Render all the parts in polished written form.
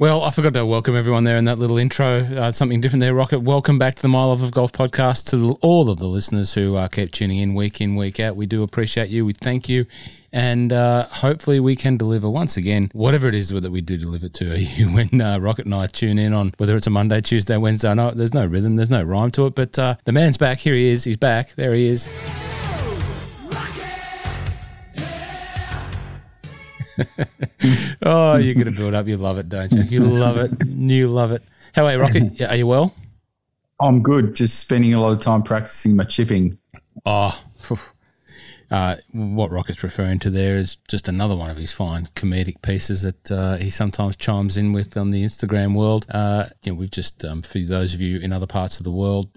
Well, I forgot to welcome everyone there in that little intro. Something different there, Rocket. Welcome back to the My Love of Golf podcast to all of the listeners who keep tuning in, week out. We do appreciate you. We thank you. And hopefully we can deliver once again whatever it is that we do deliver to you when Rocket and I tune in on, whether it's a Monday, Tuesday, Wednesday. No, there's no rhythm. There's no rhyme to it. But the man's back. Here he is. He's back. There he is. Oh, you're going to build up. You love it, don't you? You love it. You love it. How are you, Rocket? Are you well? I'm good. Just spending a lot of time practicing my chipping. Oh, what Rocket's referring to there is just another one of his fine comedic pieces that he sometimes chimes in with on the Instagram world. You know, we've just, for those of you in other parts of the world,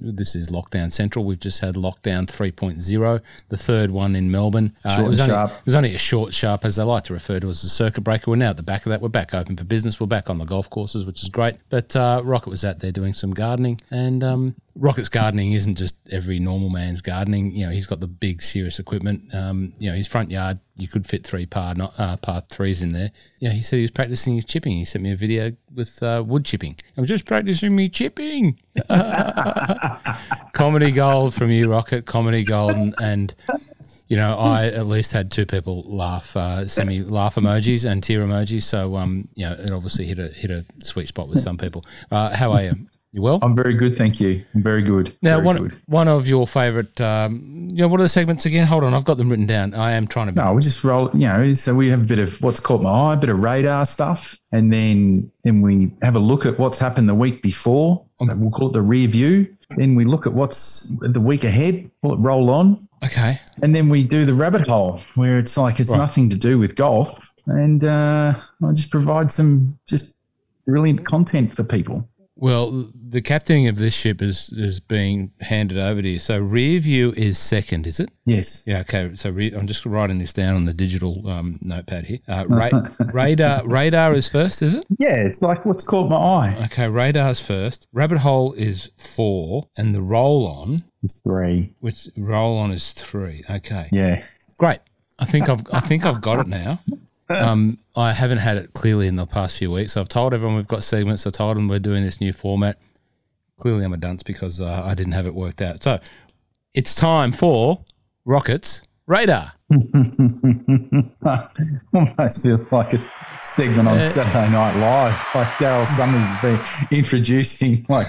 this is Lockdown Central. We've just had Lockdown 3.0, the third one in Melbourne. It was only a short, sharp, as they like to refer to as a circuit breaker. We're now at the back of that. We're back open for business. We're back on the golf courses, which is great. But Rocket was out there doing some gardening, and Rocket's gardening isn't just every normal man's gardening. You know, he's got the big, serious equipment. You know, his front yard, you could fit three par threes in there. Yeah, you know, he said he was practicing his chipping. He sent me a video with wood chipping. I'm just practicing me chipping. Comedy gold from you, Rocket. Comedy gold. And you know, I at least had two people laugh, send me laugh emojis and tear emojis. So, you know, it obviously hit a sweet spot with some people. How are you? You well? I'm very good, thank you. I'm very good. Now, one of your favourite, you know, what are the segments again? Hold on, I've got them written down. I am trying to. No, we just roll. You know, so we have a bit of what's caught my eye, a bit of radar stuff, and then we have a look at what's happened the week before. So we'll call it the rear view. Then we look at what's the week ahead. We'll roll on. Okay. And then we do the rabbit hole, where it's like it's nothing to do with golf, and I just provide some just brilliant content for people. Well, the captaining of this ship is being handed over to you. So rear view is second, is it? Yes. Yeah, okay. So I'm just writing this down on the digital notepad here. Radar is first, is it? Yeah, it's like what's caught my eye. Okay, radar's first. Rabbit hole is four, and the roll-on is three. Which roll-on is three. Okay. Yeah. Great. I think I've got it now. I haven't had it clearly in the past few weeks. I've told everyone we've got segments. I told them we're doing this new format. Clearly I'm a dunce because I didn't have it worked out. So it's time for Rocket's Radar. Almost feels like a segment on Saturday Night Live, like Daryl Summers been introducing like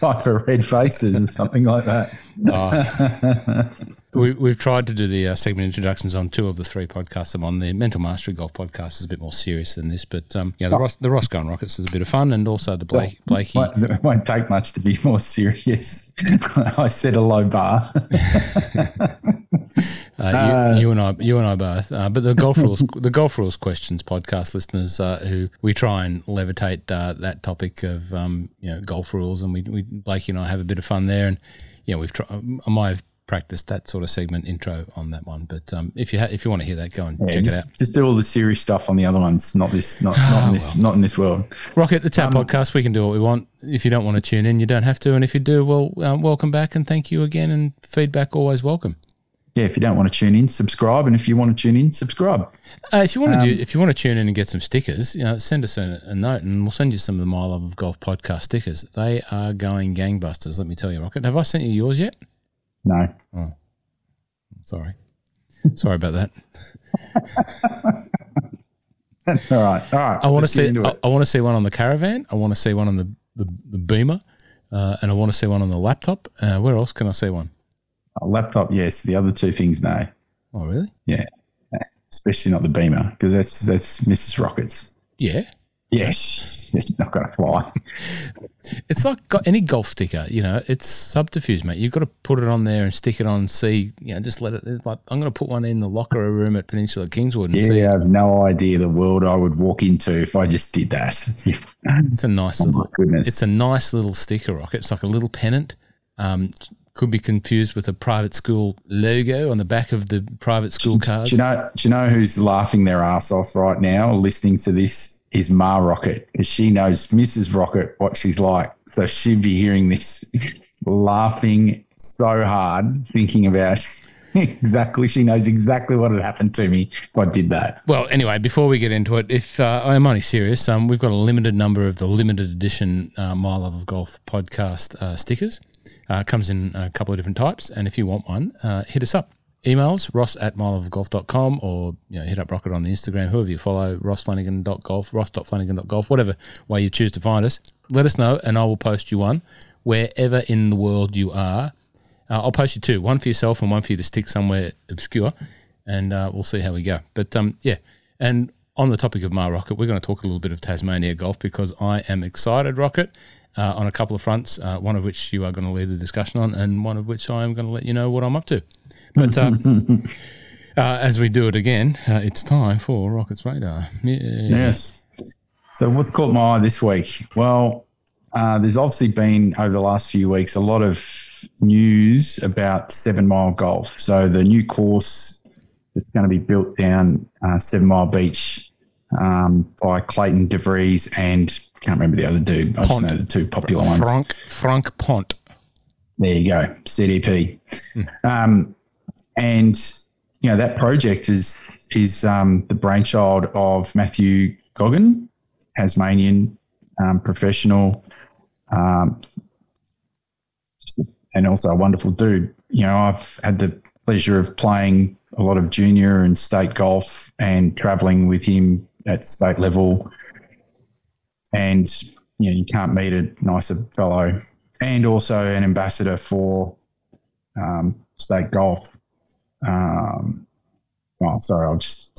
Piper Red Faces or something like that. Oh. We've tried to do the segment introductions on two of the three podcasts I'm on. The Mental Mastery Golf podcast is a bit more serious than this, but yeah, the Roscoe and Rockets is a bit of fun, and also the Blakey. It won't take much to be more serious. I set a low bar. You and I both. But the golf rules questions podcast listeners who we try and levitate that topic of you know, golf rules, and we Blakey and I have a bit of fun there, and you know, we've tried. I might have practiced that sort of segment intro on that one, but if you want to hear that, go and check it out. Just do all the serious stuff on the other ones, not in this world. Rocket, it's our podcast. We can do what we want. If you don't want to tune in, you don't have to, and if you do, well, welcome back and thank you again, and feedback always welcome. Yeah, if you don't want to tune in, subscribe, and if you want to tune in, subscribe. If you want to tune in and get some stickers, you know, send us a note, and we'll send you some of the My Love of Golf podcast stickers. They are going gangbusters, let me tell you, Rocket. Have I sent you yours yet? No. Oh, sorry. Sorry about that. That's all right. All right. I want to see one on the Caravan. I want to see one on the Beamer, and I want to see one on the laptop. Where else can I see one? A laptop, yes. The other two things, no. Oh, really? Yeah. Especially not the Beamer, because that's Mrs. Rockets. Yeah. Yes, it's not going to fly. It's like any golf sticker, you know, it's subterfuge, mate. You've got to put it on there and stick it on and see, you know, just let it, it's like, I'm going to put one in the locker room at Peninsula Kingswood and see. Yeah, I have no idea the world I would walk into if I just did that. It's a nice little sticker, Rocket. It's like a little pennant. Could be confused with a private school logo on the back of the private school cards. Do you know who's laughing their ass off right now listening to this is Ma Rocket, because she knows Mrs. Rocket, what she's like. So she'd be hearing this laughing so hard, thinking about exactly, she knows exactly what had happened to me if I did that. Well, anyway, before we get into it, if I'm only serious, we've got a limited number of the limited edition My Love of Golf podcast stickers. Comes in a couple of different types, and if you want one, hit us up. Emails, ross@mileofgolf.com, or you know, hit up Rocket on the Instagram, whoever you follow, rossflanagan.golf, ross.flanagan.golf, whatever way you choose to find us. Let us know, and I will post you one wherever in the world you are. I'll post you two, one for yourself and one for you to stick somewhere obscure, and we'll see how we go. But, yeah, and on the topic of Ma Rocket, we're going to talk a little bit of Tasmania golf because I am excited, Rocket, on a couple of fronts, one of which you are going to lead the discussion on and one of which I am going to let you know what I'm up to. But as we do it again, it's time for Rocket's Radar. Yes. So what's caught my eye this week? Well, there's obviously been over the last few weeks a lot of news about 7 Mile Golf. So the new course that's going to be built down 7 Mile Beach by Clayton DeVries and can't remember the other dude. I just know the two popular ones. Frank Pont. There you go, CDP. And, you know, that project is the brainchild of Matthew Goggin, Tasmanian professional, and also a wonderful dude. You know, I've had the pleasure of playing a lot of junior and state golf and travelling with him at state level. And, you know, you can't meet a nicer fellow. And also an ambassador for state golf. I almost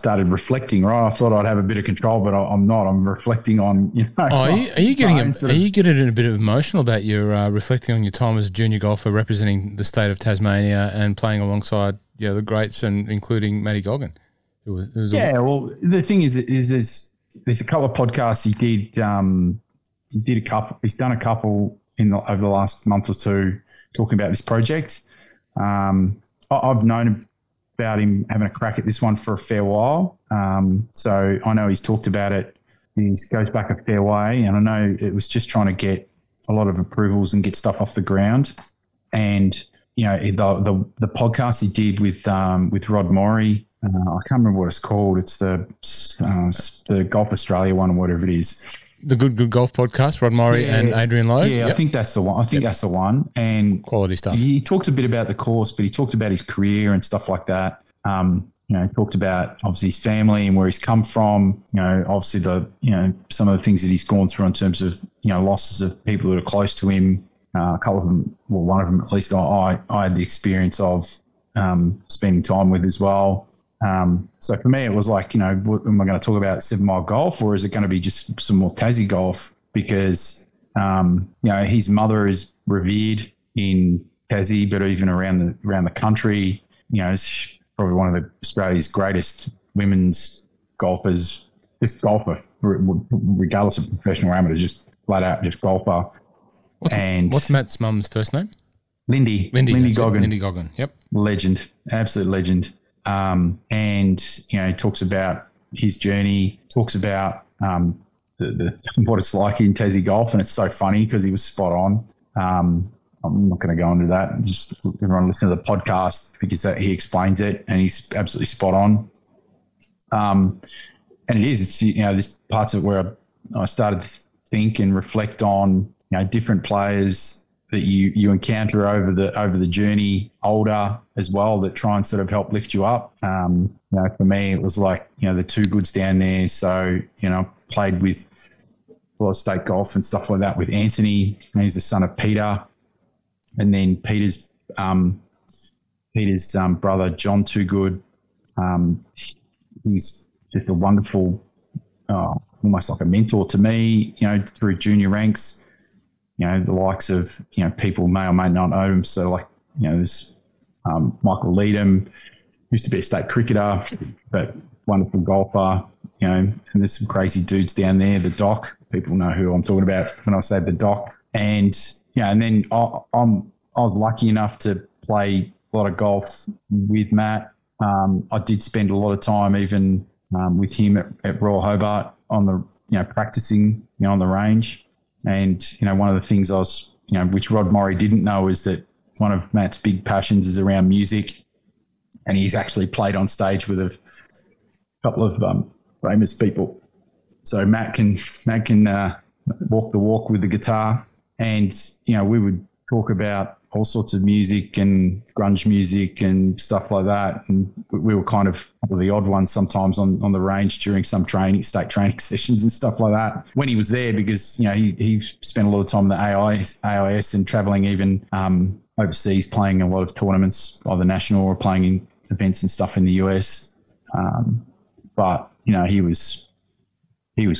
started reflecting. Right, I thought I'd have a bit of control, but I'm not. I'm reflecting on, you know. Are you getting a bit emotional about your reflecting on your time as a junior golfer representing the state of Tasmania and playing alongside, you know, the greats, and including Matty Goggin? The thing is there's a couple of podcasts he did. He did a couple. He's done a couple over the last month or two talking about this project. I've known about him having a crack at this one for a fair while. So I know he's talked about it. He goes back a fair way, and I know it was just trying to get a lot of approvals and get stuff off the ground. And you know, the podcast he did with Rod Morris, I can't remember what it's called. It's the Golf Australia one or whatever it is. The Good Golf podcast, Rod Morris and Adrian Lowe. Yeah, yep. I think that's the one. That's the one. And quality stuff. He talked a bit about the course, but he talked about his career and stuff like that. You know, he talked about obviously his family and where he's come from. You know, obviously some of the things that he's gone through in terms of, you know, losses of people that are close to him. A couple of them, well, one of them at least, I had the experience of spending time with as well. So for me, it was like, you know, am I going to talk about 7 Mile Golf, or is it going to be just some more Tassie golf? Because, you know, his mother is revered in Tassie, but even around the country. You know, she's probably one of Australia's greatest women's golfers, just golfer, regardless of professional or amateur, just flat out, just golfer. What's Matt's mum's first name? Lindy Goggin. Lindy Goggin, yep. Legend, absolute legend. And, you know, he talks about his journey, talks about what it's like in Tassie golf, and it's so funny because he was spot on. I'm not going to go into that. Just everyone listen to the podcast because he explains it, and he's absolutely spot on. And it's, you know, there's parts of where I started to think and reflect on, you know, different players that you encounter over the journey, older as well, that try and sort of help lift you up. You know, for me, it was like, you know, the Too Goods down there. So, you know, played with a lot of state golf and stuff like that with Anthony. And he's the son of Peter, and then Peter's brother John Too Good. He's just a wonderful almost like a mentor to me, you know, through junior ranks, you know, the likes of, you know, people may or may not know him. So like, you know, there's Michael Leadham, used to be a state cricketer, but wonderful golfer, you know, and there's some crazy dudes down there, the Doc, people know who I'm talking about when I say the Doc. And, yeah, and then I was lucky enough to play a lot of golf with Matt. I did spend a lot of time even with him at Royal Hobart on the, you know, practicing, you know, on the range. And, you know, one of the things I was, you know, which Rod Morris didn't know is that one of Matt's big passions is around music. And he's actually played on stage with a couple of famous people. So Matt can walk the walk with the guitar. And, you know, we would talk about all sorts of music and grunge music and stuff like that. And we were kind of the odd ones sometimes on the range during some training, state training sessions and stuff like that when he was there, because, you know, he spent a lot of time in the AIS and traveling even overseas, playing a lot of tournaments, either national or playing in events and stuff in the US. But, you know, he was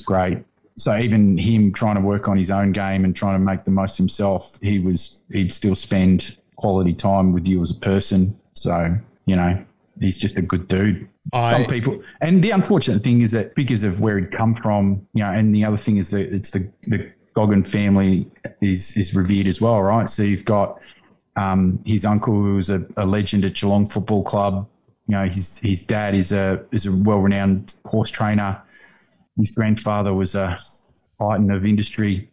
great. So even him trying to work on his own game and trying to make the most himself, he'd still spend quality time with you as a person. So, you know, he's just a good dude. Some people, and the unfortunate thing is that because of where he'd come from, you know, and the other thing is that it's the Goggin family is revered as well, right? So you've got his uncle, who was a legend at Geelong Football Club. You know, his dad is a well-renowned horse trainer. His grandfather was a titan of industry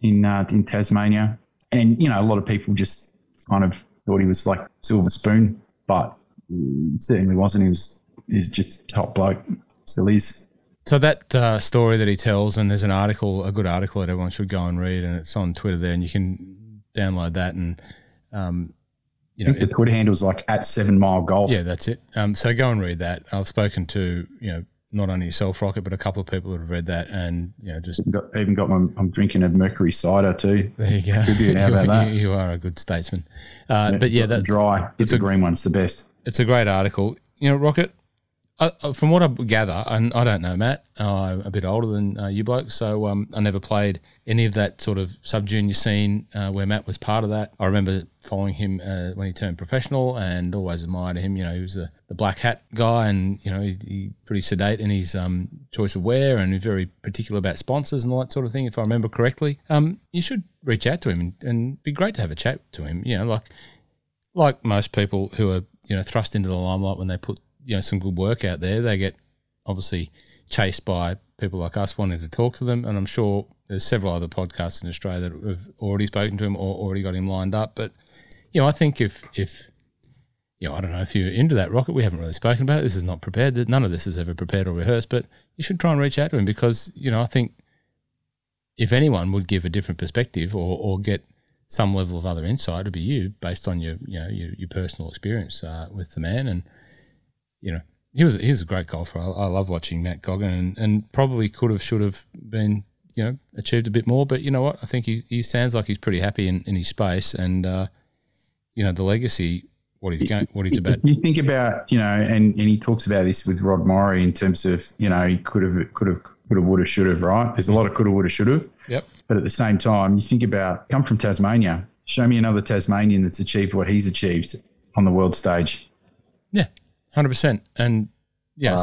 in Tasmania. And, you know, a lot of people just kind of thought he was like Silver Spoon, but he certainly wasn't. He was just a top bloke, still is. So that story that he tells, and there's a good article that everyone should go and read, and it's on Twitter there, and you can download that. And, you know, the Twitter handle's like @7milegolf. Yeah, that's it. So go and read that. I've spoken to, you know, not only yourself, Rocket, but a couple of people that have read that, and, you know, just even got my. I'm drinking a Mercury cider too. There you go. How about that? You are a good statesman. But yeah, that's dry. It's a green one. It's the best. It's a great article. You know, Rocket. From what I gather, and I don't know, Matt, I'm a bit older than you blokes, so I never played any of that sort of sub-junior scene where Matt was part of that. I remember following him when he turned professional and always admired him. You know, he was the black hat guy, and, you know, he pretty sedate in his choice of wear and very particular about sponsors and all that sort of thing, if I remember correctly. You should reach out to him, and it'd be great to have a chat to him. You know, like most people who are, you know, thrust into the limelight when they put, you know, some good work out there, they get obviously chased by people like us wanting to talk to them, and I'm sure there's several other podcasts in Australia that have already spoken to him or already got him lined up. But, you know, I think if you know, I don't know if you're into that, Rocket, we haven't really spoken about it. This is not prepared. None of this is ever prepared or rehearsed, but you should try and reach out to him, because, you know, I think if anyone would give a different perspective or get some level of other insight, it'd be you, based on your personal experience with the man. And, you know, he was a great golfer. I love watching Matt Goggin, and probably could have, should have been, you know, achieved a bit more. But you know what? I think he sounds like he's pretty happy in his space, and you know, the legacy, what he's about. You think about, you know, and he talks about this with Rod Morris in terms of, you know, he could have, would have, should have, right? There's a lot of could have, would have, should have. Yep. But at the same time, you think about, come from Tasmania. Show me another Tasmanian that's achieved what he's achieved on the world stage. Yeah. 100%. And yeah,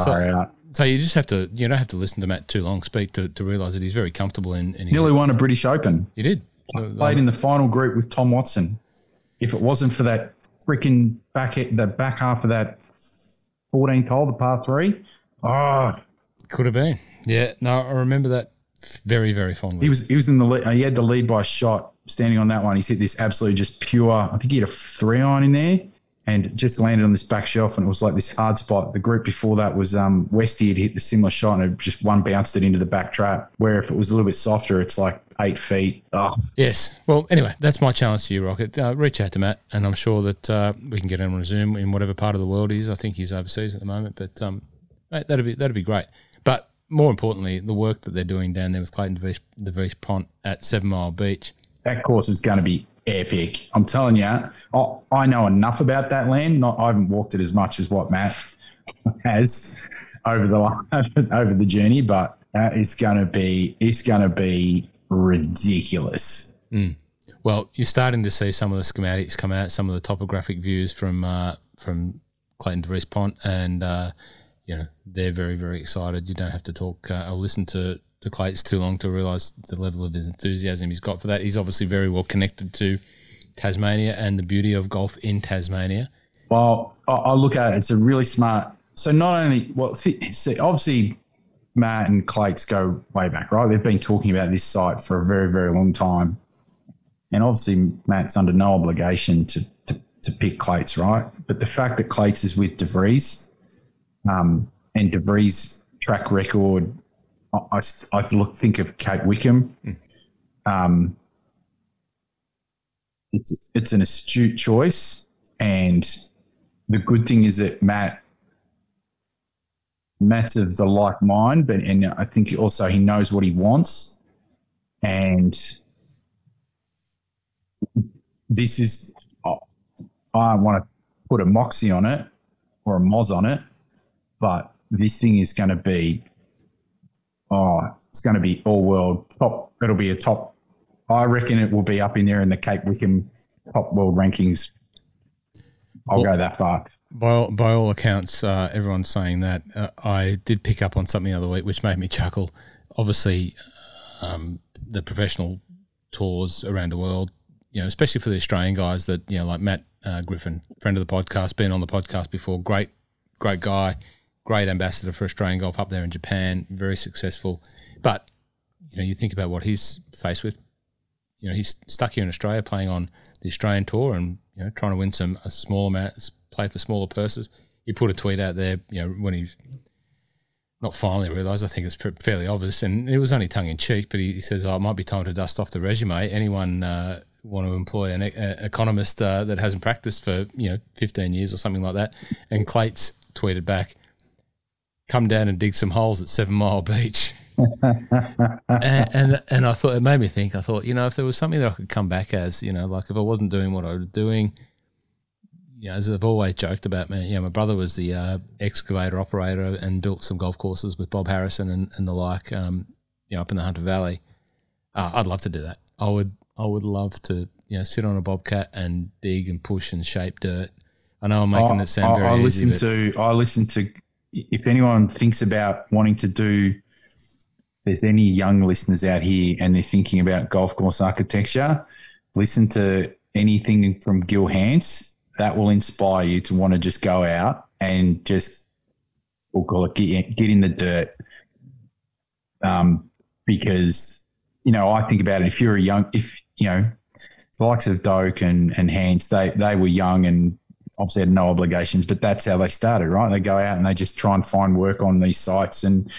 so you just have to, you don't have to listen to Matt too long speak to realise that he's very comfortable in nearly won a British Open. He did. Played in the final group with Tom Watson. If it wasn't for that freaking back half of that 14th hole, the par three, could have been. Yeah, no, I remember that very, very fondly. He was in the lead. He had the lead by a shot. Standing on that one, he's hit this absolutely just pure. I think he had a 3-iron in there. And just landed on this back shelf, and it was like this hard spot. The group before that was Westy had hit the similar shot, and it just one bounced it into the back trap, where if it was a little bit softer, it's like 8 feet. Oh. Yes. Well, anyway, that's my challenge to you, Rocket. Reach out to Matt, and I'm sure that we can get him on a Zoom in whatever part of the world he is. I think he's overseas at the moment, but mate, that'd be great. But more importantly, the work that they're doing down there with Clayton DeVries Pont at 7 Mile Beach. That course is going to be epic. I'm telling you, I know enough about that land. I haven't walked it as much as what Matt has over the journey, but That is going to be, it's going to be ridiculous. Mm. Well, you're starting to see some of the schematics come out, some of the topographic views from Clayton DeVries Pont, and you know, they're very, very excited. You don't have to talk or listen to Clayton too long to realise the level of his enthusiasm he's got for that. He's obviously very well connected to Tasmania and the beauty of golf in Tasmania. Well, I look at it, it's a really smart. So not only, well, obviously Matt and Clayton go way back, right? They've been talking about this site for a very, very long time. And obviously Matt's under no obligation to pick Clayton, right? But the fact that Clayton is with DeVries, and DeVries' track record, I think of Kate Wickham. It's an astute choice, and the good thing is that Matt's of the like mind, and I think also he knows what he wants, and this is, I want to put a moxie on it or a moz on it, but this thing is going to be, it's going to be all world top. It'll be a top. I reckon it will be up in there in the Cape Wickham top world rankings. I'll go that far. By all accounts, everyone's saying that. I did pick up on something the other week which made me chuckle. Obviously, the professional tours around the world, you know, especially for the Australian guys that, you know, like Matt Griffin, friend of the podcast, been on the podcast before, great guy, great ambassador for Australian golf up there in Japan, very successful. But, you know, you think about what he's faced with. You know, he's stuck here in Australia playing on the Australian tour and, you know, trying to win a small amount, play for smaller purses. He put a tweet out there, you know, when he not finally realised, I think it's fairly obvious, and it was only tongue-in-cheek, but he says, it might be time to dust off the resume. Anyone want to employ an economist that hasn't practised for, you know, 15 years or something like that? And Clayton tweeted back, come down and dig some holes at 7 Mile Beach. and I thought, it made me think, I thought, you know, if there was something that I could come back as, you know, like if I wasn't doing what I was doing, you know, as I've always joked about, man, you know, my brother was the excavator operator and built some golf courses with Bob Harrison and the like, you know, up in the Hunter Valley. I'd love to do that. I would love to, you know, sit on a bobcat and dig and push and shape dirt. I know I'm making that sound very easy. I listen to, if anyone thinks about wanting to do, there's any young listeners out here and they're thinking about golf course architecture, listen to anything from Gil Hanse. That will inspire you to want to just go out and just, we'll call it, get in the dirt. Because, you know, I think about it, if you're a young, if, you know, the likes of Doak and Hanse, they were young and obviously had no obligations, but that's how they started, right? They go out and they just try and find work on these sites and,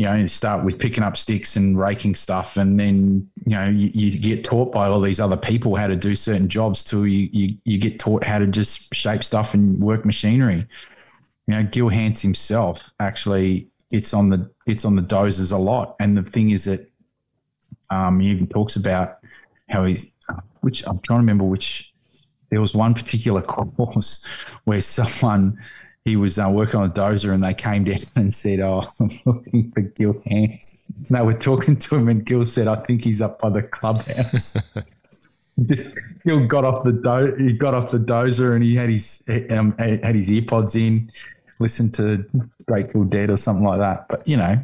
you know, you start with picking up sticks and raking stuff, and then, you know, you get taught by all these other people how to do certain jobs till you get taught how to just shape stuff and work machinery. You know, Gil Hanse himself actually it's on the dozers a lot, and the thing is that he even talks about how he's, which I'm trying to remember, which there was one particular course where someone, he was working on a dozer, and they came down and said, I'm looking for Gil Hanse. And they were talking to him, and Gil said, I think he's up by the clubhouse. Just Gil got off the dozer, and he had his earpods in, listened to Grateful Dead or something like that. But, you know,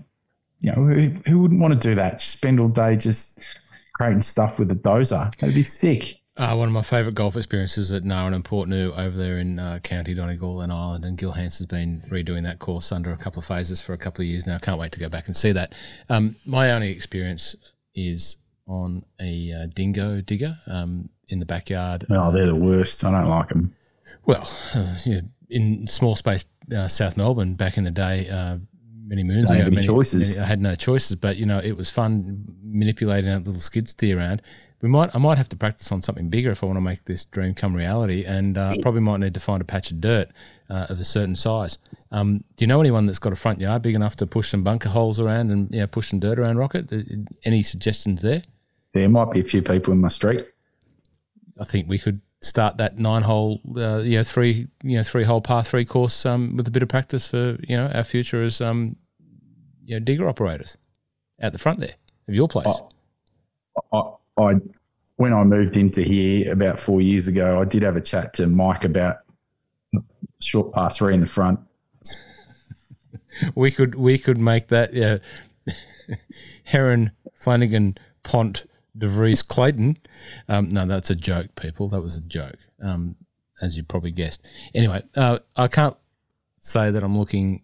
who wouldn't want to do that? Spend all day just creating stuff with a dozer. That'd be sick. One of my favourite golf experiences at Narran and Port New over there in County Donegal and Ireland, and Gil Hanse has been redoing that course under a couple of phases for a couple of years now. Can't wait to go back and see that. My only experience is on a dingo digger in the backyard. Oh, they're the worst. I don't like them. Well, yeah, in small space South Melbourne back in the day, many moons ago, I had no choices, but, you know, it was fun manipulating that little skid steer around. I might have to practice on something bigger if I want to make this dream come reality, and probably might need to find a patch of dirt of a certain size. Do you know anyone that's got a front yard big enough to push some bunker holes around and, you know, push some dirt around, Rocket? Any suggestions there? There might be a few people in my street. I think we could start that 9-hole, three-hole par three course with a bit of practice for, you know, our future as digger operators. out the front there of your place? I when I moved into here about 4 years ago, I did have a chat to Mike about short par three in the front. We could make that, yeah. Heron, Flanagan, Pont, DeVries, Clayton. No, that's a joke, people. That was a joke, as you probably guessed. Anyway, I can't say that I'm looking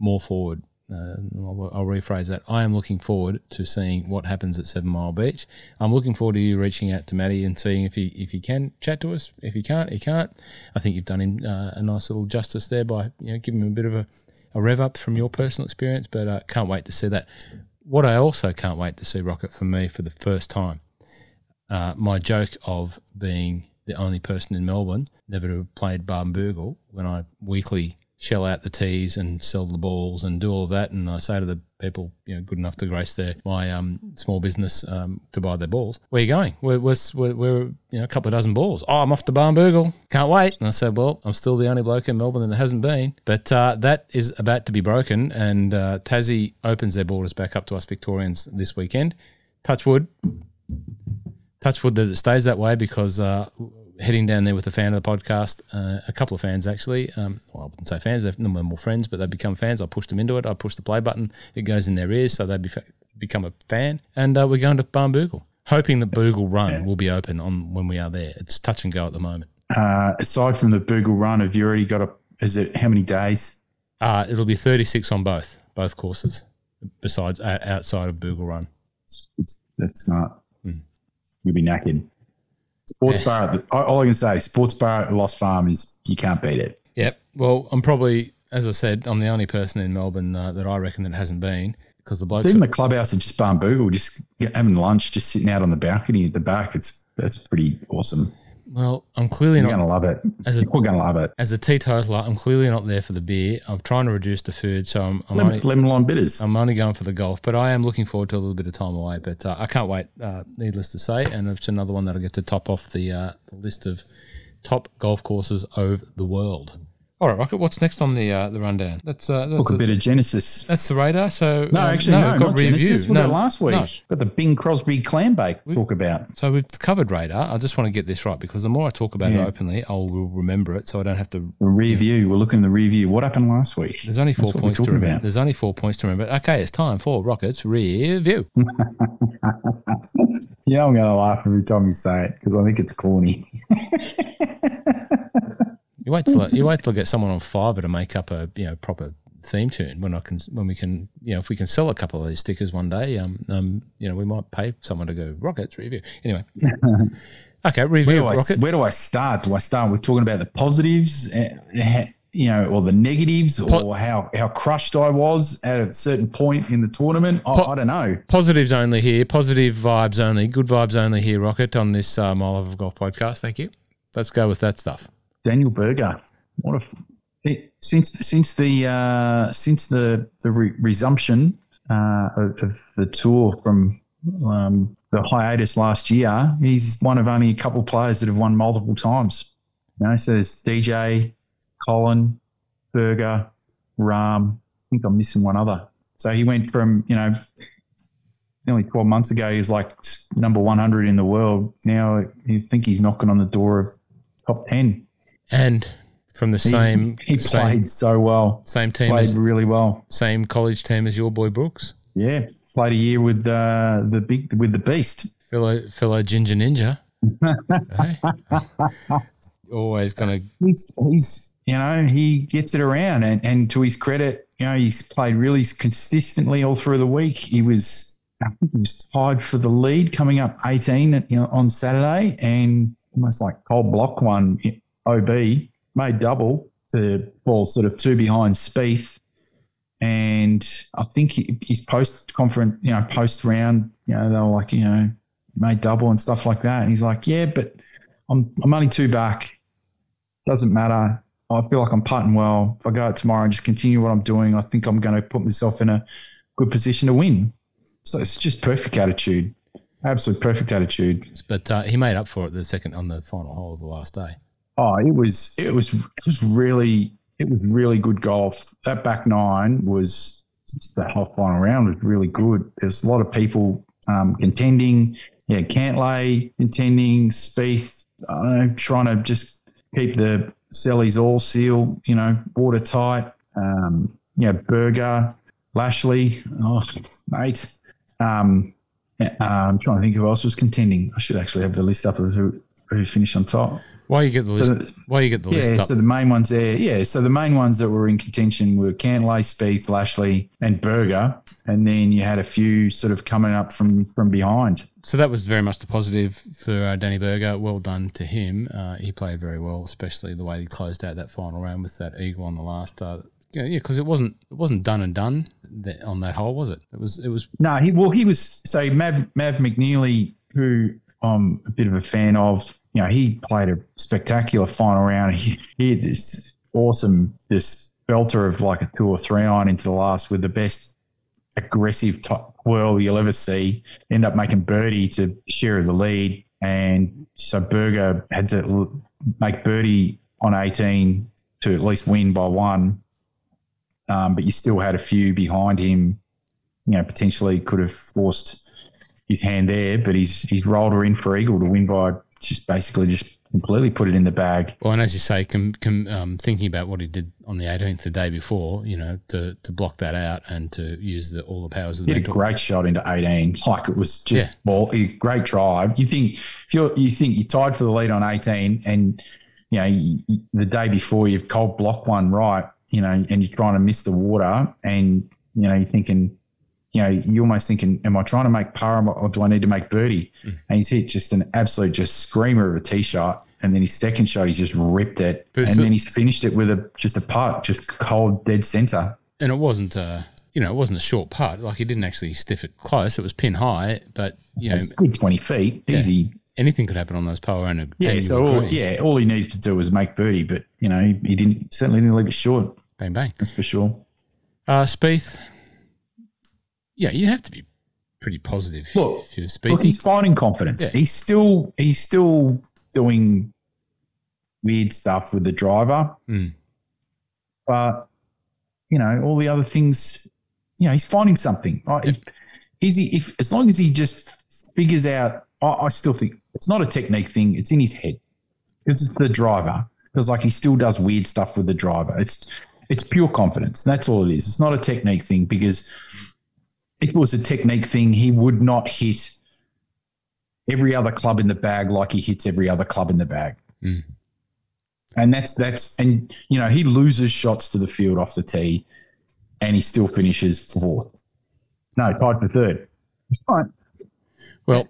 more forward. I'll rephrase that. I am looking forward to seeing what happens at 7 Mile Beach. I'm looking forward to you reaching out to Matty and seeing if he can chat to us. If he can't, he can't. I think you've done him a nice little justice there by giving him a bit of a rev up from your personal experience, but I can't wait to see that. What I also can't wait to see, Rocket, for me for the first time, my joke of being the only person in Melbourne never to have played Barnbougle, when I weekly shell out the tees and sell the balls and do all of that, and I say to the people, good enough to grace my small business to buy their balls, where are you going? We're a couple of dozen balls. Oh, I'm off to Barnbougle. Can't wait. And I said, well, I'm still the only bloke in Melbourne that hasn't been. But that is about to be broken, and Tassie opens their borders back up to us Victorians this weekend. Touch wood that it stays that way, because heading down there with a fan of the podcast, a couple of fans actually. Well, I wouldn't say fans; they're more friends, but they become fans. I pushed them into it. I pushed the play button. It goes in their ears, so they become a fan. And we're going to Barnbougle, hoping the Bougle Run will be open on when we are there. It's touch and go at the moment. Aside from the Bougle Run, have you already got is it how many days? It'll be 36 on both courses. Besides, outside of Bougle Run, that's smart. You'll be knackered. Sports bar, all I can say, sports bar at Lost Farm is you can't beat it. Yep. Well, I'm probably, as I said, I'm the only person in Melbourne that I reckon that hasn't been, because the blokes. Even the clubhouse at just Barnbougle, just having lunch, just sitting out on the balcony at the back, that's pretty awesome. Well, I'm clearly not. You're going to love it. We're going to love it. As a teetotaler, I'm clearly not there for the beer. I'm trying to reduce the food, so I'm lemon lime bitters. I'm only going for the golf, but I am looking forward to a little bit of time away. But I can't wait, needless to say, and it's another one that I get to top off the list of top golf courses over the world. All right, Rocket, what's next on the rundown? That's look, a bit of Genesis. That's the radar. So not Genesis. No, last week. No. Got the Bing Crosby clam bake to talk about. So we've covered radar. I just want to get this right, because the more I talk about it openly, I'll remember it, so I don't have to review. We're looking at the review. What happened last week? There's only 4 points to remember. There's only 4 points to remember. Okay, it's time for Rocket's review. I'm going to laugh every time you say it, because I think it's corny. You wait till I get someone on Fiverr to make up a proper theme tune. If we can sell a couple of these stickers one day, we might pay someone to go Rocket's review. Anyway, okay, review. Where do I start? Do I start with talking about the positives, or the negatives, or how crushed I was at a certain point in the tournament? I don't know. Positives only here. Positive vibes only. Good vibes only here, Rocket, on this My Love of Golf podcast. Thank you. Let's go with that stuff. Daniel Berger, what since the resumption of the tour from the hiatus last year, he's one of only a couple of players that have won multiple times. So there's DJ, Colin, Berger, Rahm. I think I'm missing one other. So he went from nearly 12 months ago he was like number 100 in the world. Now you think he's knocking on the door of top 10. And from the same... He played so well. Same team. Played really well. Same college team as your boy Brooks. Yeah. Played a year with the Beast. Fellow Ginger Ninja. Hey. Always going to... He gets it around. And to his credit, he's played really consistently all through the week. I think he was tied for the lead coming up 18 on Saturday, and almost like cold block one... OB, made double to ball sort of two behind Spieth, and I think his post-conference, post-round, they were like, made double and stuff like that, and he's like, yeah, but I'm only two back. Doesn't matter. I feel like I'm putting well. If I go out tomorrow and just continue what I'm doing, I think I'm going to put myself in a good position to win. So it's just perfect attitude, absolute perfect attitude. But he made up for it on the final hole of the last day. Oh, it was really good golf. That back nine was that whole final round was really good. There's a lot of people contending. Yeah, Cantlay contending, Spieth, trying to just keep the Sellies all sealed, you know, watertight. Berger, Lashley, mate. I'm trying to think who else was contending. I should actually have the list up of who finished on top. Why you get the list up? So the main ones there. Yeah, so the main ones that were in contention were Cantlay, Spieth, Lashley, and Berger, and then you had a few sort of coming up from behind. So that was very much the positive for Danny Berger. Well done to him. He played very well, especially the way he closed out that final round with that eagle on the last. Because it wasn't done and done on that hole, was it? It was. No, he was. So Mav McNeely, who I'm a bit of a fan of. You know, he played a spectacular final round. He had this awesome, this belter of like a 2 or 3 iron into the last with the best aggressive top whirl you'll ever see. End up making birdie to share the lead. And so Berger had to make birdie on 18 to at least win by 1. But you still had a few behind him, you know, potentially could have forced his hand there, but he's rolled her in for eagle to win by just completely put it in the bag. Well, and as you say, thinking about what he did on the 18th, the day before, you know, to block that out and to use all the powers of the mental. He had a great shot into 18. Like it was just ball, great drive. You think you're tied for the lead on 18 and, you know, the day before you've cold blocked one right, you know, and you're trying to miss the water and, you know, you're thinking – you know, you're almost thinking, am I trying to make par or do I need to make birdie? Mm. And he's hit just an absolute screamer of a tee shot. And then his second shot, he's just ripped it. Then he's finished it with a putt, just cold, dead centre. And it wasn't a short putt. Like, he didn't actually stiff it close. It was pin high, but, you know. It's good 20 feet, easy. Anything could happen on those par. All he needs to do is make birdie, but, you know, he certainly didn't leave it short. Bang, bang. That's for sure. Spieth. Yeah, you have to be pretty positive. If you're speaking. Look, he's fighting confidence. Yeah. He's still doing weird stuff with the driver. Mm. But, you know, all the other things, you know, he's finding something. As long as he just figures out, I still think it's not a technique thing. It's in his head because it's the driver. Because, like, he still does weird stuff with the driver. It's pure confidence. That's all it is. It's not a technique thing because – if it was a technique thing, he would not hit every other club in the bag like he hits every other club in the bag. Mm. And that's and, you know, he loses shots to the field off the tee and he still finishes fourth. No, tied for third. It's fine. Well,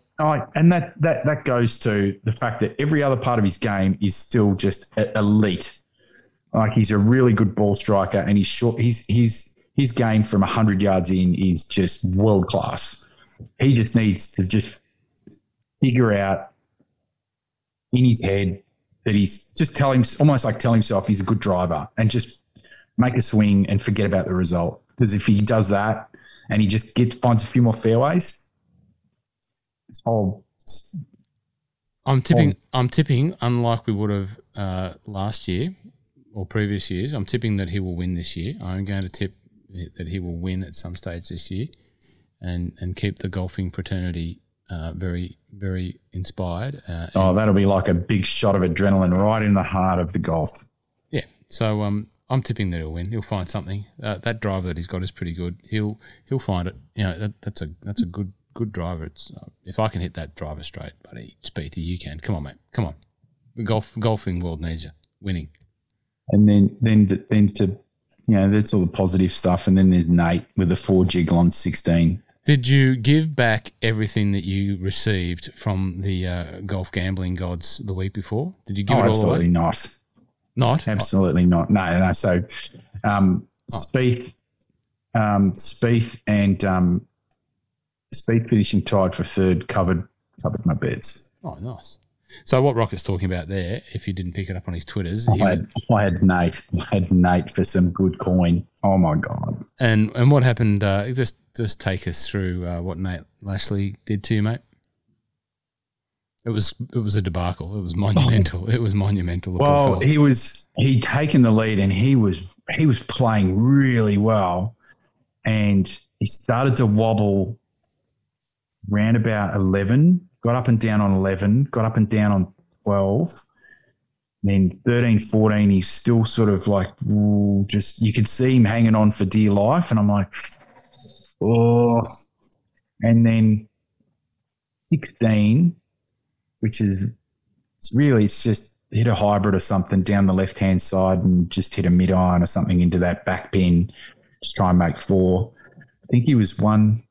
and that goes to the fact that every other part of his game is still just elite. Like, he's a really good ball striker and he's short. His game from 100 yards in is just world class. He just needs to just figure out in his head that he's just tell himself he's a good driver and just make a swing and forget about the result. Because if he does that and he just finds a few more fairways, it's all. I'm tipping. Unlike we would have last year or previous years, I'm tipping that he will win this year. I'm going to tip that he will win at some stage this year and keep the golfing fraternity very, very inspired. That'll be like a big shot of adrenaline right in the heart of the golf. Yeah. So I'm tipping that he'll win. He'll find something. That driver that he's got is pretty good. He'll find it. You know, that's a good driver. It's if I can hit that driver straight, buddy, Speedy, you can. Come on, mate. Come on. The golfing world needs you. Winning. And then to... Yeah, you know, that's all the positive stuff. And then there's Nate with the 4 jiggle on 16. Did you give back everything that you received from the golf gambling gods the week before? Did you give it all away? Absolutely not. Not? Absolutely not. No. So Spieth finishing tied for third covered my bets. Oh, nice. So what Rocket's talking about there, if you didn't pick it up on his Twitters. I had Nate for some good coin. Oh, my God. And what happened, just take us through what Nate Lashley did to you, mate. It was a debacle. It was monumental. Well, he'd taken the lead and he was playing really well. and he started to wobble round about 11, got up and down on 11, got up and down on 12. Then 13, 14, he's still sort of like, ooh, just, you could see him hanging on for dear life. And I'm like, oh. And then 16, which is, it's really, it's just hit a hybrid or something down the left-hand side and just hit a mid-iron or something into that back pin. Just try and make four. I think he was one.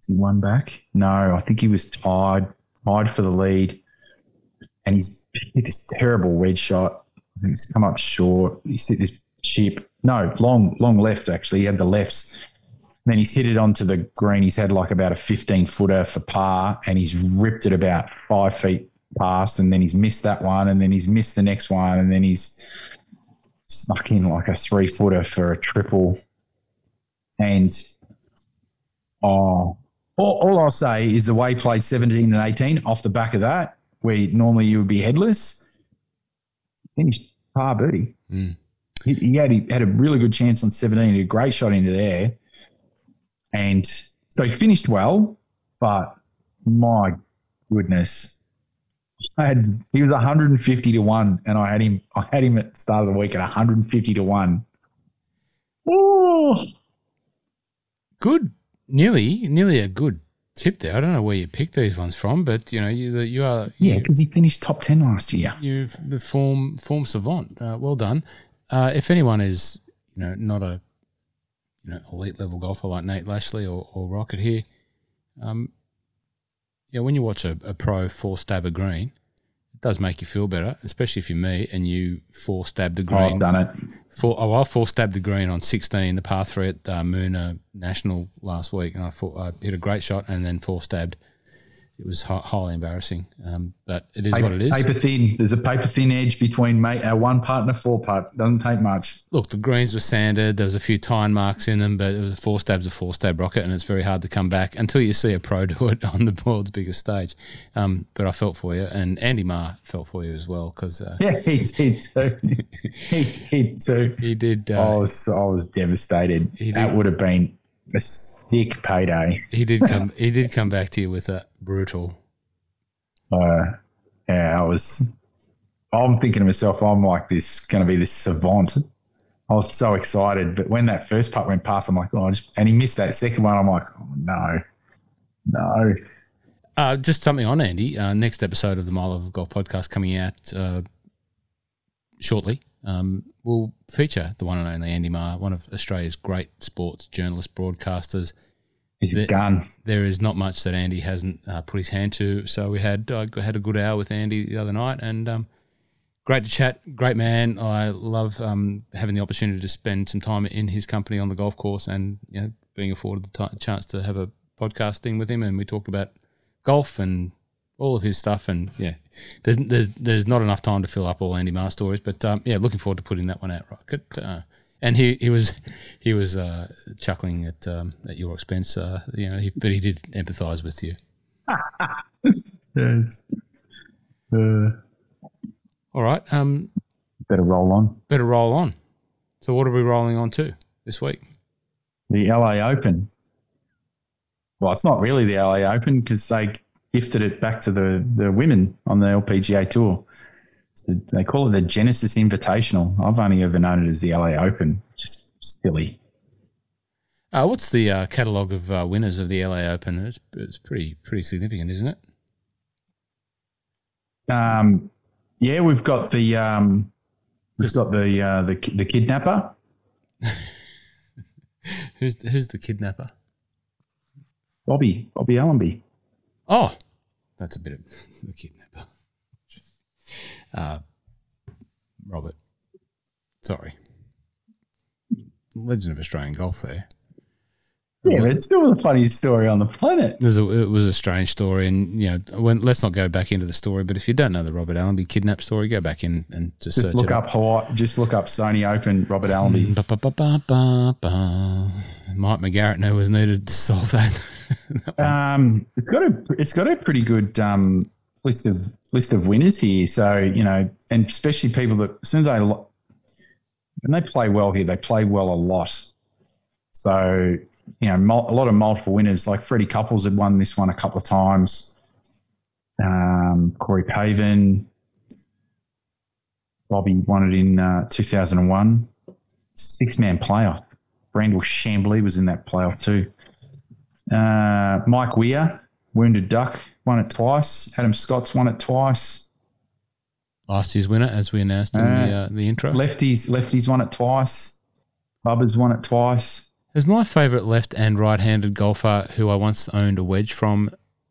Is he one back? No, I think he was tied for the lead. And he's hit this terrible wedge shot. I think he's come up short. He's hit this chip. No, long left, actually. He had the lefts. And then he's hit it onto the green. He's had like about a 15-footer for par, and he's ripped it about 5 feet past, and then he's missed that one, and then he's missed the next one, and then he's snuck in like a 3-footer for a triple. And, oh, all I'll say is the way he played 17 and 18 off the back of that, where normally you would be headless, finished par birdie. Mm. He had a really good chance on 17, a great shot into there. And so he finished well, but my goodness, he was 150-1, and I had him at the start of the week at 150-1. Ooh. Good, nearly a good tip there. I don't know where you pick these ones from, but you know you are. Yeah, because he finished top 10 last year. You the form savant. Well done. If anyone is not a elite level golfer like Nate Lashley or Rocket here, when you watch a pro four stab a green, it does make you feel better, especially if you're me and you four stabbed the green. Oh, I've done it. I four stabbed the green on 16, the par three at Moona National last week, and I hit a great shot and then four stabbed. It was highly embarrassing, but it is what it is. Paper thin. There's a paper thin edge between one putt and a four putt. Doesn't take much. Look, the greens were sanded. There was a few tine marks in them, but it was a four stab Rocket, and it's very hard to come back until you see a pro do it on the world's biggest stage. But I felt for you, and Andy Maher felt for you as well, because yeah, he did too. He did. I was devastated. That would have been a sick payday. He did come back to you with a brutal. Yeah, I'm thinking to myself, I'm like this, going to be this savant. I was so excited, but when that first putt went past, I'm like, and he missed that second one. I'm like, oh, no. Just something on Andy. Next episode of the My Love of Golf podcast coming out shortly. We'll feature the one and only Andy Maher, one of Australia's great sports journalists, broadcasters. He's a gun. There is not much that Andy hasn't put his hand to. So we had a good hour with Andy the other night, and great to chat. Great man. I love having the opportunity to spend some time in his company on the golf course, and being afforded the chance to have a podcast thing with him. And we talked about golf and all of his stuff, and there's not enough time to fill up all Andy Maher stories, but looking forward to putting that one out, Rocket. And he was chuckling at your expense, but he did empathise with you. Yes. All right. Better roll on. So what are we rolling on to this week? The LA Open. Well, it's not really the LA Open because they gifted it back to the women on the LPGA Tour. So they call it the Genesis Invitational. I've only ever known it as the LA Open. Just silly. What's the catalogue of winners of the LA Open? It's pretty significant, isn't it? Yeah, we've got the kidnapper. Who's the kidnapper? Bobby Allenby. Oh, that's a bit of the kidnapper. Robert, sorry. Legend of Australian golf there. Yeah, but it's still the funniest story on the planet. It was a strange story, and let's not go back into the story. But if you don't know the Robert Allenby kidnap story, go back in and just look up Hawaii. Just look up Sony Open Robert Allenby. Mike McGarrett knew was needed to solve that. It's got a pretty good list of winners here. So and especially people that as soon as when they play well here, they play well a lot. So, you know, a lot of multiple winners, like Freddie Couples had won this one a couple of times. Corey Pavin, Bobby won it in 2001. Six-man playoff. Randall Chambly was in that playoff too. Mike Weir, Wounded Duck, won it twice. Adam Scott's won it twice. Last year's winner, as we announced in the intro. Lefty's won it twice. Bubba's won it twice. Is my favourite left and right-handed golfer who I once owned a wedge from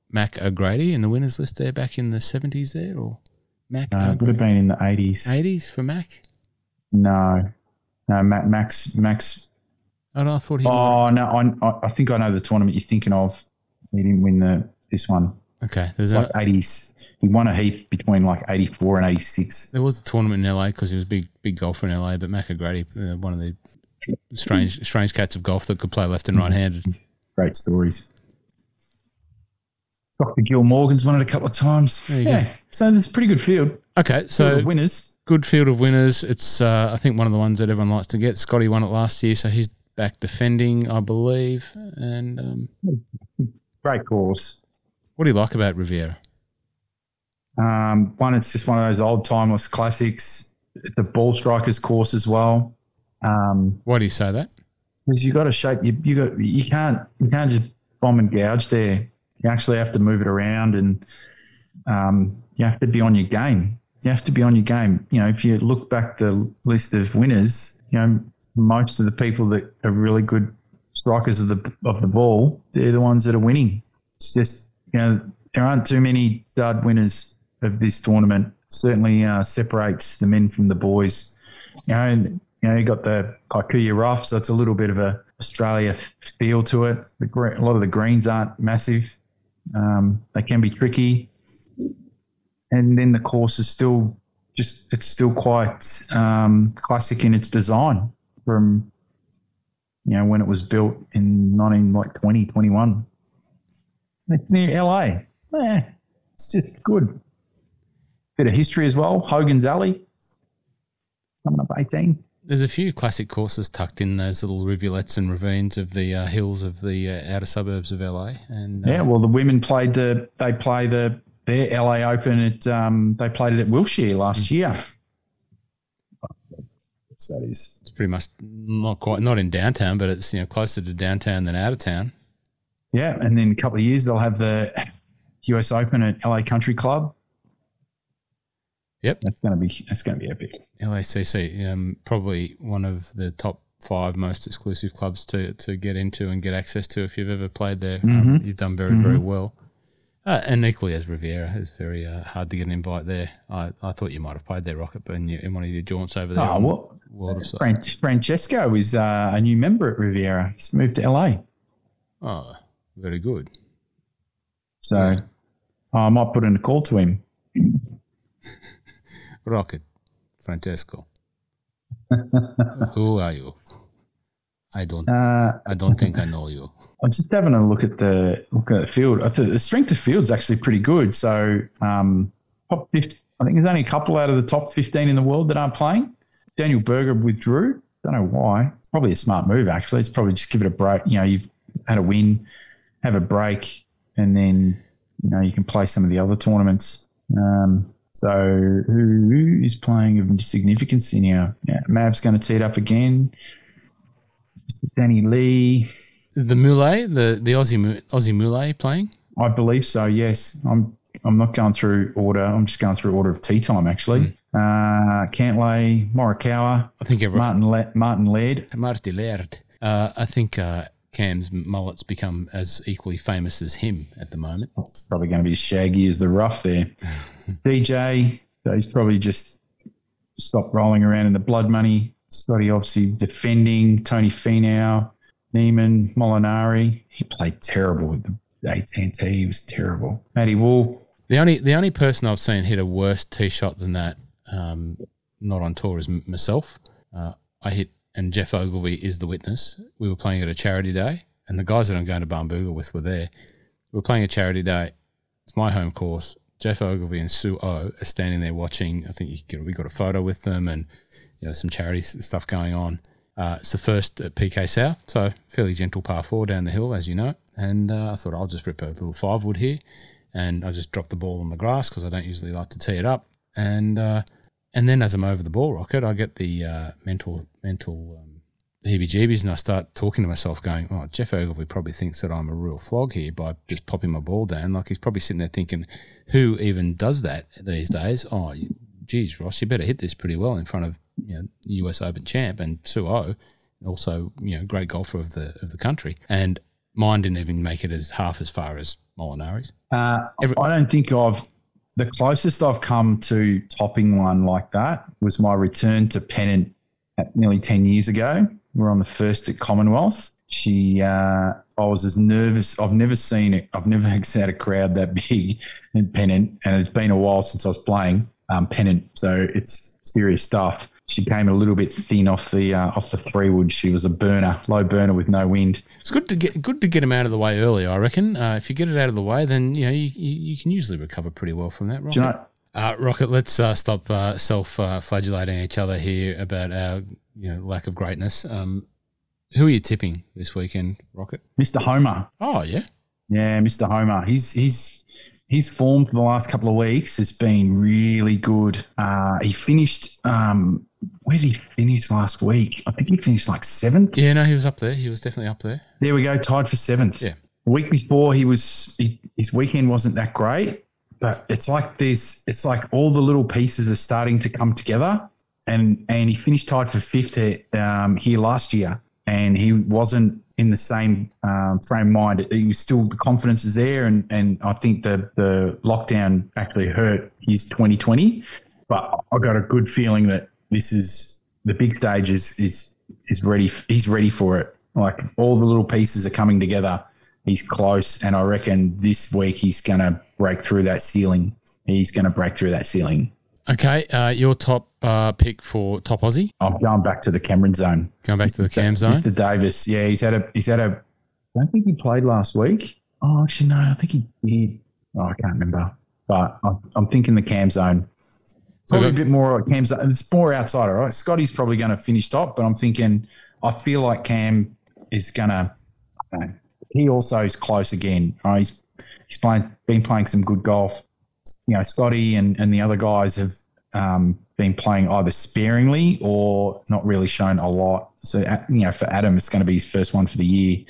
Mac O'Grady in the winners list there back in the 70s there? Or Mac O'Grady? It would have been in the 80s. 80s for Mac? No. No, Max. I thought he won. I think I know the tournament you're thinking of. He didn't win this one. Okay. It's like 80s. He won a heap between like 84 and 86. There was a tournament in LA because he was a big golfer in LA, but Mac O'Grady, one of the strange cats of golf that could play left and right-handed. Great stories. Dr. Gil Morgan's won it a couple of times. There you go. So there's a pretty good field. Okay, so field of winners. Good field of winners. It's I think one of the ones that everyone likes to get. Scotty won it last year, so he's back defending, I believe. And great course. What do you like about Riviera? One, it's just one of those old timeless classics. The ball strikers course as well. Why do you say that? Because you got to shape. You can't just bomb and gouge there. You actually have to move it around, and you have to be on your game. You know, if you look back the list of winners, you know, most of the people that are really good strikers of the ball, they're the ones that are winning. It's just, you know, there aren't too many dud winners of this tournament. Certainly separates the men from the boys. You know, and, you know, you got the Kaikuya rough, so it's a little bit of a Australia feel to it. A lot of the greens aren't massive. They can be tricky. And then the course is still quite classic in its design from, you know, when it was built in 1921. It's near LA. It's just good. Bit of history as well. Hogan's Alley, coming up 18. There's a few classic courses tucked in those little rivulets and ravines of the hills of the outer suburbs of LA. And well, the women played their LA Open at they played it at Wilshire last year. That is, it's pretty much not in downtown, but it's, you know, closer to downtown than out of town. Yeah, and then in a couple of years they'll have the US Open at LA Country Club. Yep, that's going to be epic. LACC, probably one of the top 5 most exclusive clubs to get into and get access to if you've ever played there. You've done very well. And equally as Riviera, it's very hard to get an invite there. I thought you might have played there, Rocket, but in one of your jaunts over there. Francesco is a new member at Riviera. He's moved to LA. Oh, very good. So I might put in a call to him. Rocket, Francesco, who are you? I don't think I know you. I'm just having a look at the field. I think the strength of field's actually pretty good. So top 50, I think there's only a couple out of the top 15 in the world that aren't playing. Daniel Berger withdrew. Don't know why. Probably a smart move, actually. It's probably just give it a break. You know, you've had a win, have a break, and then, you know, you can play some of the other tournaments. So who is playing of significance in here? Yeah, Mav's going to tee it up again. Mr. Danny Lee. Is the Moulet, the Aussie Moulet playing? I believe so, yes. I'm not going through order. I'm just going through order of tee time, actually. Cantlay, Morikawa. I think everyone. Martin Laird. I think Cam's mullet's become as equally famous as him at the moment. It's probably going to be as shaggy as the rough there. DJ, so he's probably just stopped rolling around in the blood money. Scotty obviously defending. Tony Finau. Neiman, Molinari, he played terrible with the AT&T. He was terrible. Matty Wolff. The only person I've seen hit a worse tee shot than that, not on tour, is myself. I hit, and Jeff Ogilvy is the witness. We were playing at a charity day, and the guys that I'm going to Barnbougle with were there. We were playing a charity day. It's my home course. Jeff Ogilvy and Sue O are standing there watching. I think we got a photo with them, and, you know, some charity stuff going on. It's the first at PK South, so fairly gentle par four down the hill, as you know. And I thought I'll just rip a little 5-wood here, and I just dropped the ball on the grass because I don't usually like to tee it up. And then as I'm over the ball rocket, I get the mental heebie-jeebies, and I start talking to myself going, oh, Jeff Ogilvy probably thinks that I'm a real flog here by just popping my ball down. Like, he's probably sitting there thinking, who even does that these days? Oh, geez, Ross, you better hit this pretty well in front of, you know, US Open champ and Suo, also, you know, great golfer of the country. And mine didn't even make it as half as far as Molinari's. I don't think I've – the closest I've come to topping one like that was my return to Pennant nearly 10 years ago. We were on the first at Commonwealth. I was as nervous. I've never seen it. I've never had a crowd that big in Pennant, and it's been a while since I was playing Pennant, so it's serious stuff. She came a little bit thin off the 3-wood. She was a burner, low burner with no wind. It's good to get them out of the way early, I reckon. If you get it out of the way, then you know you can usually recover pretty well from that, right? Do you know, Rocket, let's stop self-flagellating each other here about our lack of greatness. Who are you tipping this weekend, Rocket? Mr. Homer. Oh, yeah? Yeah, Mr. Homer. His form for the last couple of weeks has been really good. He finished where did he finish last week? I think he finished like 7th. Yeah, no, he was up there. He was definitely up there. There we go, tied for 7th. Yeah. The week before his weekend wasn't that great. But it's like all the little pieces are starting to come together, and he finished tied for 5th here last year, and he wasn't in the same frame of mind. He was still, the confidence is there, and I think the lockdown actually hurt his 2020. But I got a good feeling that this is the big stage is ready. He's ready for it. Like, all the little pieces are coming together. He's close, and I reckon this week he's going to break through that ceiling. Okay, your top pick for top Aussie? I'm going back to the Cameron zone. Mr. Davis, yeah, he's had a. I don't think he played last week. Oh, actually, no, I think he did. Oh, I can't remember, but I'm thinking the Cam zone. Probably a bit more Cam zone. It's more outsider, right? Scotty's probably going to finish top, but I'm thinking, I feel like Cam is going to. He also is close again. He's been playing some good golf. You know, Scotty and the other guys have been playing either sparingly or not really shown a lot. So, for Adam, it's going to be his first one for the year.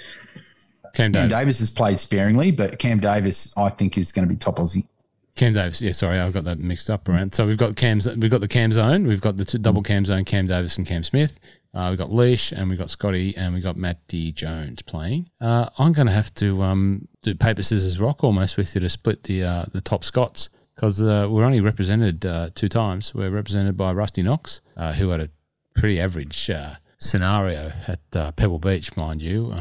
Cam Davis has played sparingly, but Cam Davis, I think, is going to be top Aussie. Cam Davis, yeah, sorry, I've got that mixed up around. So we've got the Cam zone, we've got the double Cam zone, Cam Davis and Cam Smith. We've got Leish, and we've got Scotty, and we've got Matt D. Jones playing. I'm going to have to do paper, scissors, rock almost with you to split the top Scots, because we're only represented two times. We're represented by Rusty Knox, who had a pretty average scenario at Pebble Beach, mind you.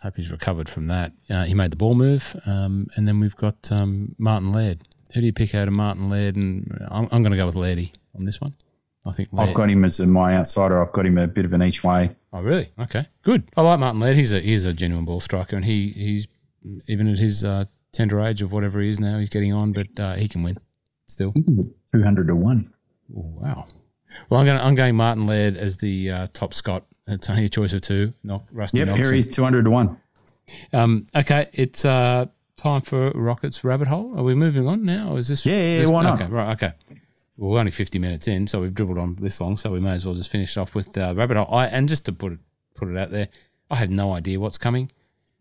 Hope he's recovered from that. He made the ball move. And then we've got Martin Laird. Who do you pick out of Martin Laird? And I'm going to go with Lairdy on this one. I think Laird. I've got him as my outsider. I've got him a bit of an each way. Oh, really? Okay, good. I like Martin Laird. He's a genuine ball striker, and he's even at his tender age of whatever he is now, he's getting on, but he can win still. 200 to 1. Oh, wow. Well, I'm going Martin Laird as the top Scot. It's only a choice of two. Not Rusty. Yep, Nelson. Here he's 200 to 1. Okay, it's time for Rocket's rabbit hole. Are we moving on now? Is this? Yeah, why not? Okay, right. Okay. We're only 50 minutes in, so we've dribbled on this long, so we may as well just finish it off with rabbit hole. And just to put it out there, I have no idea what's coming.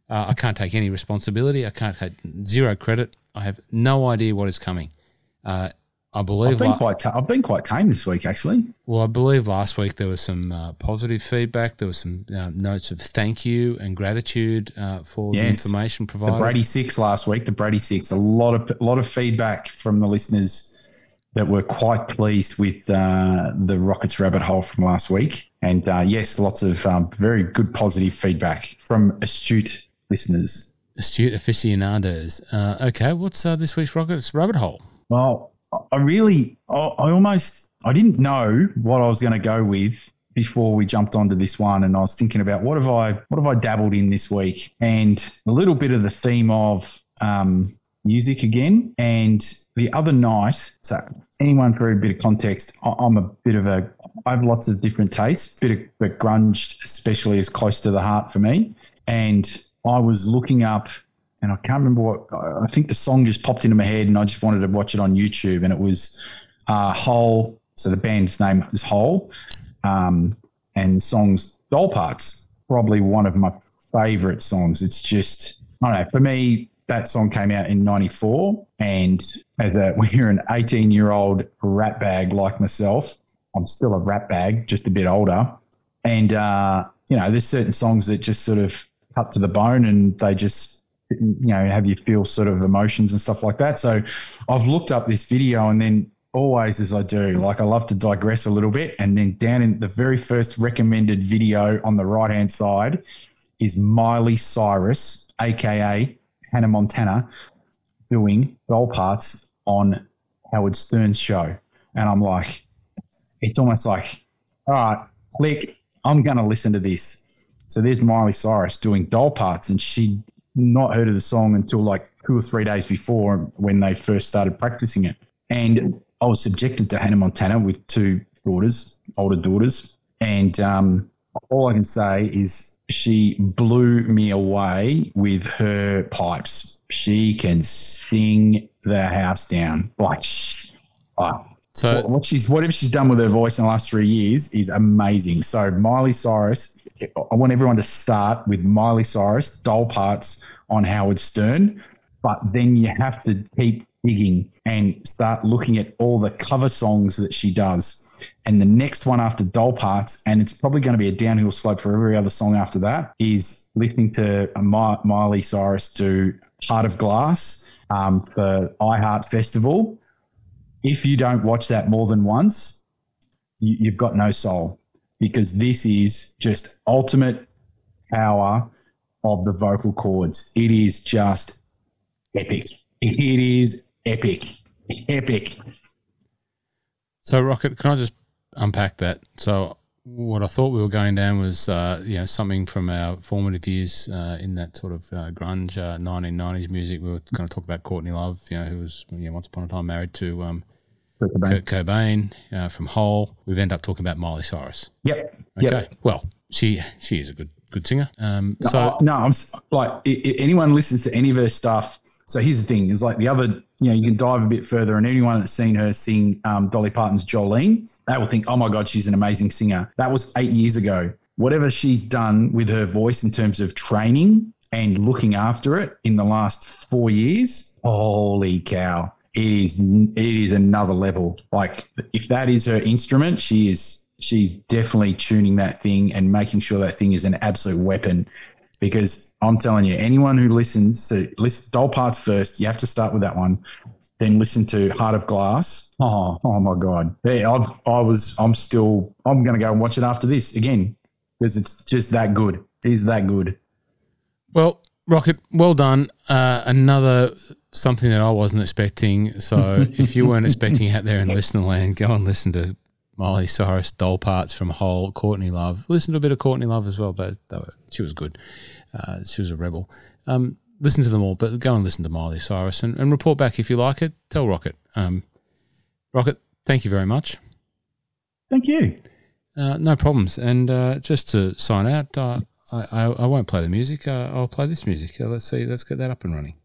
I can't take any responsibility. I can't take zero credit. I have no idea what is coming. I've been quite tame this week, actually. Well, I believe last week there was some positive feedback. There was some notes of thank you and gratitude for the information provided. The Brady Six last week. A lot of feedback from the listeners that were quite pleased with the Rockets rabbit hole from last week. And, yes, lots of very good positive feedback from astute listeners. Astute aficionados. Okay, what's this week's Rockets rabbit hole? Well, I didn't know what I was going to go with before we jumped onto this one, and I was thinking about what have I dabbled in this week, and a little bit of the theme of music again. And the other night, so anyone for a bit of context, I have lots of different tastes, but grunge especially is close to the heart for me. And I was looking up, and I can't remember I think the song just popped into my head and I just wanted to watch it on YouTube, and it was Hole. So the band's name is Hole, and the song's Doll Parts, probably one of my favourite songs. It's just, I don't know, for me, that song came out in 94, and when you're an 18-year-old rat bag like myself, I'm still a rat bag, just a bit older, and, there's certain songs that just sort of cut to the bone and they just, have you feel sort of emotions and stuff like that. So I've looked up this video, and then always, as I do, like I love to digress a little bit. And then down in the very first recommended video on the right-hand side is Miley Cyrus, aka Hannah Montana, doing Doll Parts on Howard Stern's show. And I'm like, it's almost like, all right, click, I'm going to listen to this. So there's Miley Cyrus doing Doll Parts, and she not heard of the song until like 2 or 3 days before when they first started practicing it. And I was subjected to Hannah Montana with 2 daughters, older daughters. And all I can say is she blew me away with her pipes. She can sing the house down. Like, so whatever she's done with her voice in the last 3 years is amazing. So Miley Cyrus, I want everyone to start with Miley Cyrus, Doll Parts on Howard Stern, but then you have to keep digging and start looking at all the cover songs that she does. And the next one after Doll Parts, and it's probably going to be a downhill slope for every other song after that, is listening to Miley Cyrus do Heart of Glass for iHeart Festival. If you don't watch that more than once, you've got no soul, because this is just ultimate power of the vocal cords. It is just epic. It is epic. Epic. So, Rocket, can I just unpack that? So what I thought we were going down was, something from our formative years in that sort of grunge 1990s music. We were going to talk about Courtney Love, who was once upon a time married to Kurt Cobain from Hole. We've ended up talking about Miley Cyrus. Yep. Okay. Yep. Well, she is a good singer. I'm like, anyone listens to any of her stuff. So here's the thing: is like the other, you can dive a bit further, and anyone that's seen her sing Dolly Parton's Jolene, they will think, oh my God, she's an amazing singer. That was 8 years ago. Whatever she's done with her voice in terms of training and looking after it in the last 4 years, holy cow. It is another level. Like, if that is her instrument, she's definitely tuning that thing and making sure that thing is an absolute weapon. Because I'm telling you, anyone who listens to Doll Parts first, you have to start with that one, then listen to Heart of Glass. Oh my God. Yeah, I'm going to go and watch it after this again, because it's just that good. It is that good. Well, Rocket, well done. Another something that I wasn't expecting. So if you weren't expecting out there in listener land, go and listen to Miley Cyrus, Doll Parts from Hole, Courtney Love. Listen to a bit of Courtney Love as well. She was good. She was a rebel. Listen to them all, but go and listen to Miley Cyrus and report back if you like it. Tell Rocket. Rocket, thank you very much. Thank you. No problems. And just to sign out, I won't play the music. I'll play this music. Let's see. Let's get that up and running.